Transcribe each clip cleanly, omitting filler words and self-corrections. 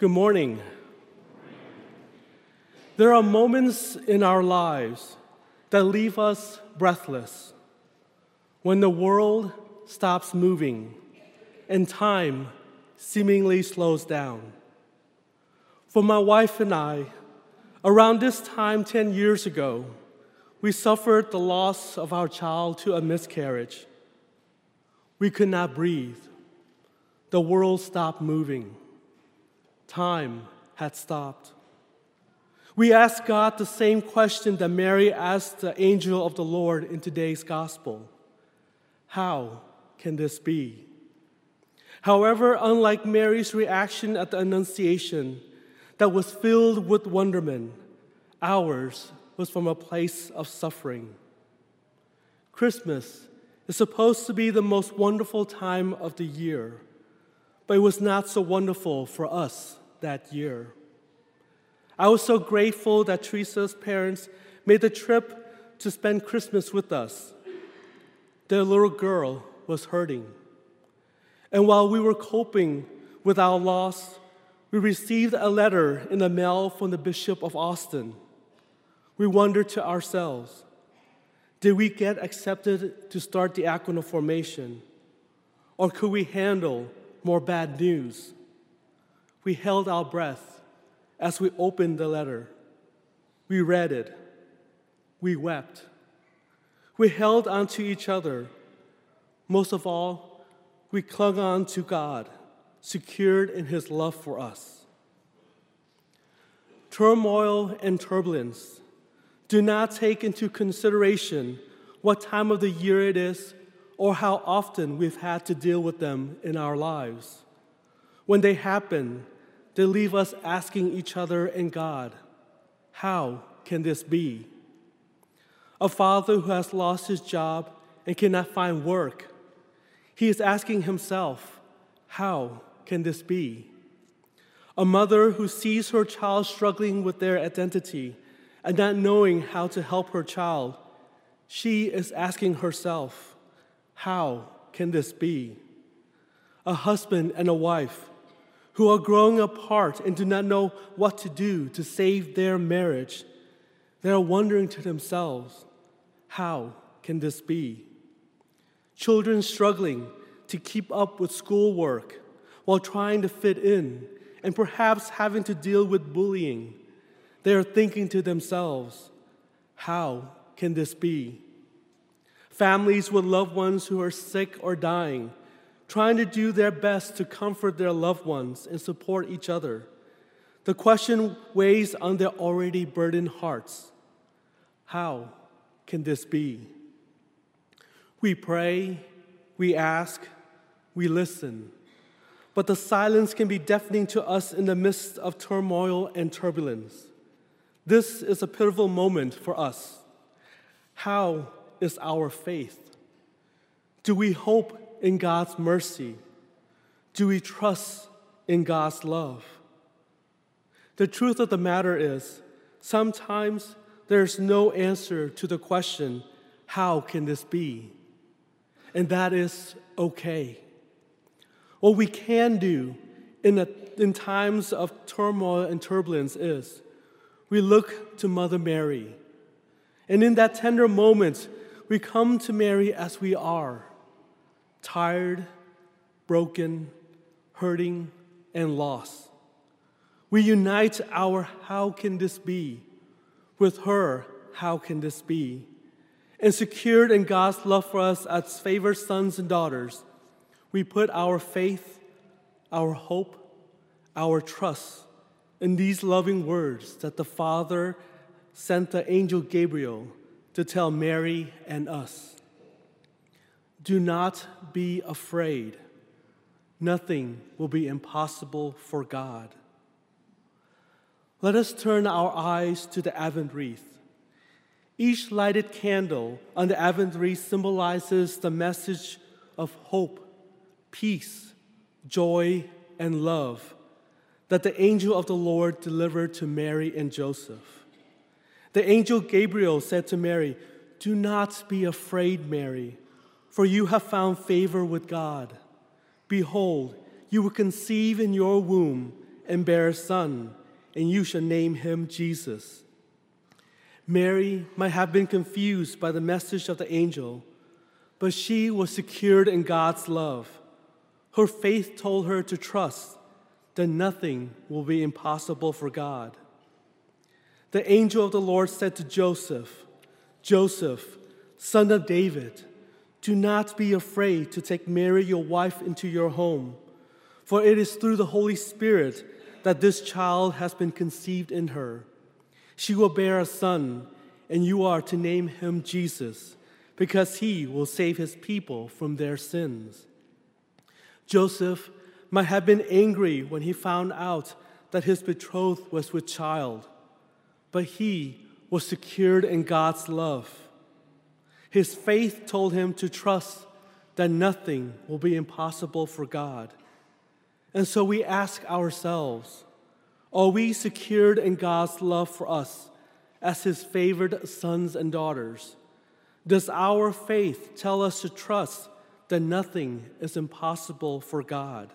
Good morning. There are moments in our lives that leave us breathless, when the world stops moving and time seemingly slows down. For my wife and I, around this time 10 years ago, we suffered the loss of our child to a miscarriage. We could not breathe. The world stopped moving. Time had stopped. We asked God the same question that Mary asked the angel of the Lord in today's gospel. How can this be? However, unlike Mary's reaction at the Annunciation that was filled with wonderment, ours was from a place of suffering. Christmas is supposed to be the most wonderful time of the year, but it was not so wonderful for us that year. I was so grateful that Teresa's parents made the trip to spend Christmas with us. Their little girl was hurting. And while we were coping with our loss, we received a letter in the mail from the Bishop of Austin. We wondered to ourselves, did we get accepted to start the Aquino Formation? Or could we handle more bad news? We held our breath as we opened the letter. We read it. We wept. We held on to each other. Most of all, we clung on to God, secured in his love for us. Turmoil and turbulence do not take into consideration what time of the year it is or how often we've had to deal with them in our lives. When they happen, they leave us asking each other and God, how can this be? A father who has lost his job and cannot find work, he is asking himself, how can this be? A mother who sees her child struggling with their identity and not knowing how to help her child, she is asking herself, how can this be? A husband and a wife who are growing apart and do not know what to do to save their marriage, they are wondering to themselves, how can this be? Children struggling to keep up with schoolwork while trying to fit in and perhaps having to deal with bullying, they are thinking to themselves, how can this be? Families with loved ones who are sick or dying, trying to do their best to comfort their loved ones and support each other. The question weighs on their already burdened hearts. How can this be? We pray, we ask, we listen, but the silence can be deafening to us in the midst of turmoil and turbulence. This is a pivotal moment for us. How is our faith? Do we hope in God's mercy? Do we trust in God's love? The truth of the matter is, sometimes there's no answer to the question, how can this be? And that is okay. What we can do in times of turmoil and turbulence is, we look to Mother Mary. And in that tender moment, we come to Mary as we are, tired, broken, hurting, and lost. We unite our how can this be with her how can this be. And secured in God's love for us as favored sons and daughters, we put our faith, our hope, our trust in these loving words that the Father sent the angel Gabriel to tell Mary and us. Do not be afraid. Nothing will be impossible for God. Let us turn our eyes to the Advent wreath. Each lighted candle on the Advent wreath symbolizes the message of hope, peace, joy, and love that the angel of the Lord delivered to Mary and Joseph. The angel Gabriel said to Mary, "Do not be afraid, Mary, for you have found favor with God. Behold, you will conceive in your womb and bear a son, and you shall name him Jesus." Mary might have been confused by the message of the angel, but she was secured in God's love. Her faith told her to trust that nothing will be impossible for God. The angel of the Lord said to Joseph, "Joseph, son of David, do not be afraid to take Mary, your wife, into your home, for it is through the Holy Spirit that this child has been conceived in her. She will bear a son, and you are to name him Jesus, because he will save his people from their sins." Joseph might have been angry when he found out that his betrothed was with child, but he was secured in God's love. His faith told him to trust that nothing will be impossible for God. And so we ask ourselves, are we secured in God's love for us as his favored sons and daughters? Does our faith tell us to trust that nothing is impossible for God?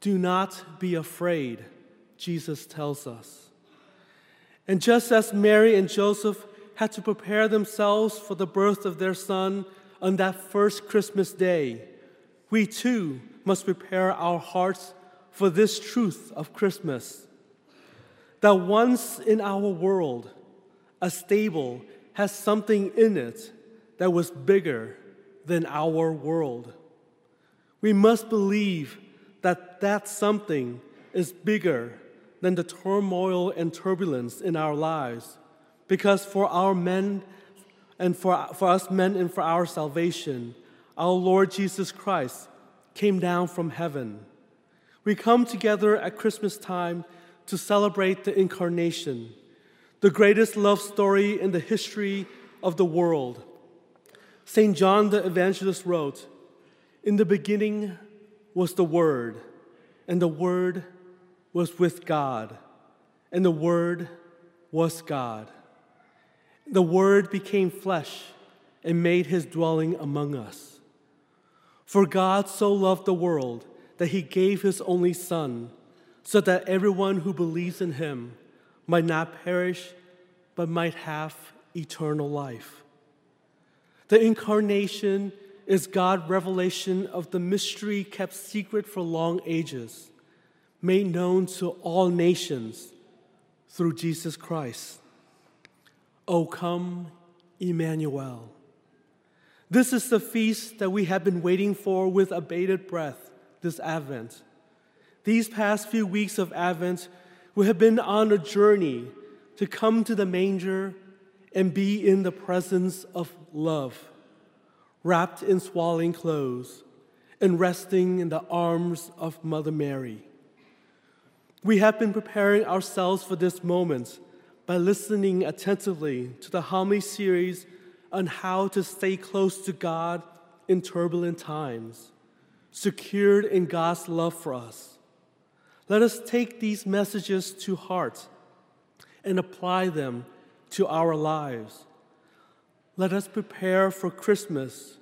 Do not be afraid, Jesus tells us. And just as Mary and Joseph had to prepare themselves for the birth of their son on that first Christmas day, we too must prepare our hearts for this truth of Christmas, that once in our world, a stable has something in it that was bigger than our world. We must believe that that something is bigger than the turmoil and turbulence in our lives, because for us men and for our salvation, our Lord Jesus Christ came down from heaven. We come together at Christmas time to celebrate the Incarnation, the greatest love story in the history of the world. Saint John the Evangelist wrote, "In the beginning was the Word, and the Word was with God, and the Word was God. The Word became flesh and made his dwelling among us. For God so loved the world that he gave his only Son, so that everyone who believes in him might not perish, but might have eternal life." The Incarnation is God's revelation of the mystery kept secret for long ages, made known to all nations through Jesus Christ. O come, Emmanuel. This is the feast that we have been waiting for with abated breath this Advent. These past few weeks of Advent, we have been on a journey to come to the manger and be in the presence of love, wrapped in swaddling clothes and resting in the arms of Mother Mary. We have been preparing ourselves for this moment by listening attentively to the homily series on how to stay close to God in turbulent times, secured in God's love for us. Let us take these messages to heart and apply them to our lives. Let us prepare for Christmas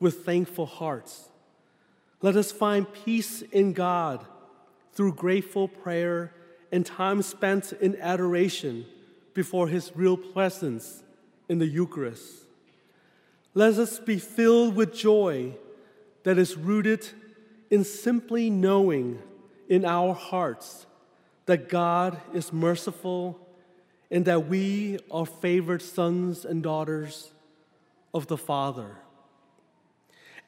with thankful hearts. Let us find peace in God through grateful prayer and time spent in adoration before his real presence in the Eucharist. Let us be filled with joy that is rooted in simply knowing in our hearts that God is merciful and that we are favored sons and daughters of the Father.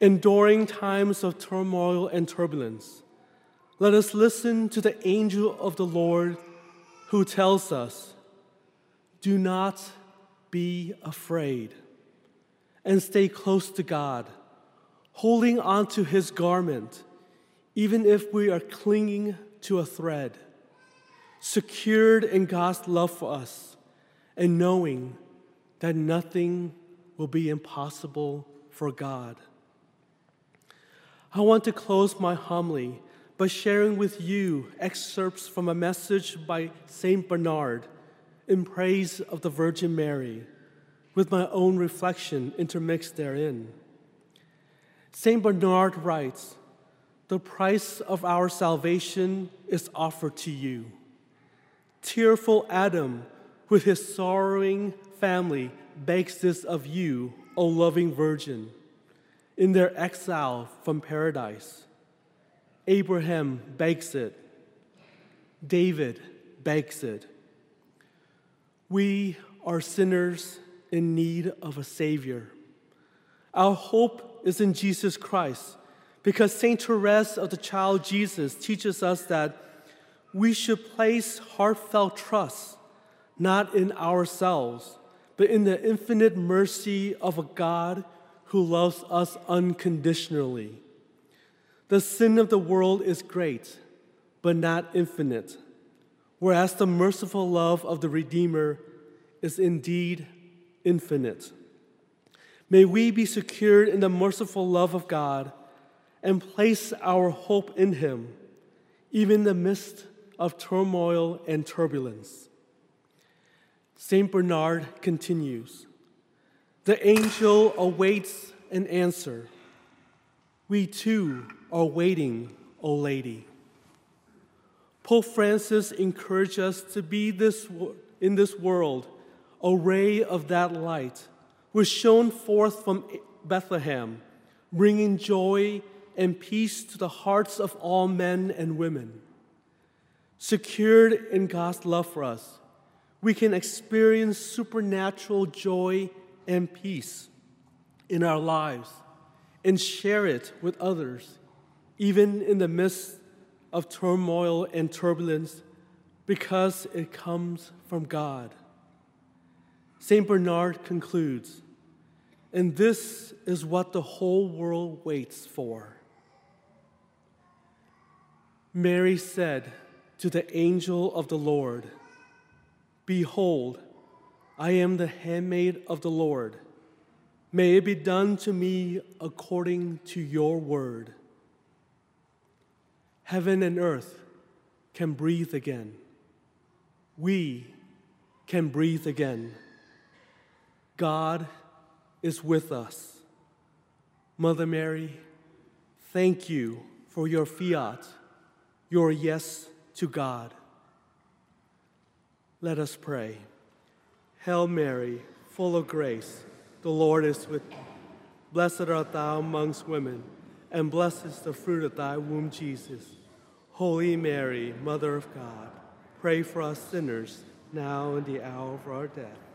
Enduring times of turmoil and turbulence, let us listen to the angel of the Lord who tells us, "Do not be afraid," and stay close to God, holding on to his garment, even if we are clinging to a thread, secured in God's love for us, and knowing that nothing will be impossible for God. I want to close my homily by sharing with you excerpts from a message by Saint Bernard in praise of the Virgin Mary, with my own reflection intermixed therein. St. Bernard writes, The price of our salvation is offered to you. Tearful Adam, with his sorrowing family, begs this of you, O loving Virgin, in their exile from paradise. Abraham begs it. David begs it. We are sinners in need of a Savior. Our hope is in Jesus Christ, because Saint Therese of the Child Jesus teaches us that we should place heartfelt trust not in ourselves, but in the infinite mercy of a God who loves us unconditionally. The sin of the world is great, but not infinite, whereas the merciful love of the Redeemer is indeed infinite. May we be secured in the merciful love of God and place our hope in Him, even in the midst of turmoil and turbulence. Saint Bernard continues, the angel awaits an answer. We too are waiting, O Lady. Pope Francis encouraged us to be in this world a ray of that light which shone forth from Bethlehem, bringing joy and peace to the hearts of all men and women. Secured in God's love for us, we can experience supernatural joy and peace in our lives and share it with others, even in the midst of turmoil and turbulence, because it comes from God. St. Bernard concludes, and this is what the whole world waits for. Mary said to the angel of the Lord, behold, I am the handmaid of the Lord. May it be done to me according to your word. Heaven and earth can breathe again. We can breathe again. God is with us. Mother Mary, thank you for your fiat, your yes to God. Let us pray. Hail Mary, full of grace, the Lord is with you. Blessed art thou amongst women, and blessed is the fruit of thy womb, Jesus. Holy Mary, Mother of God, pray for us sinners, now and the hour of our death.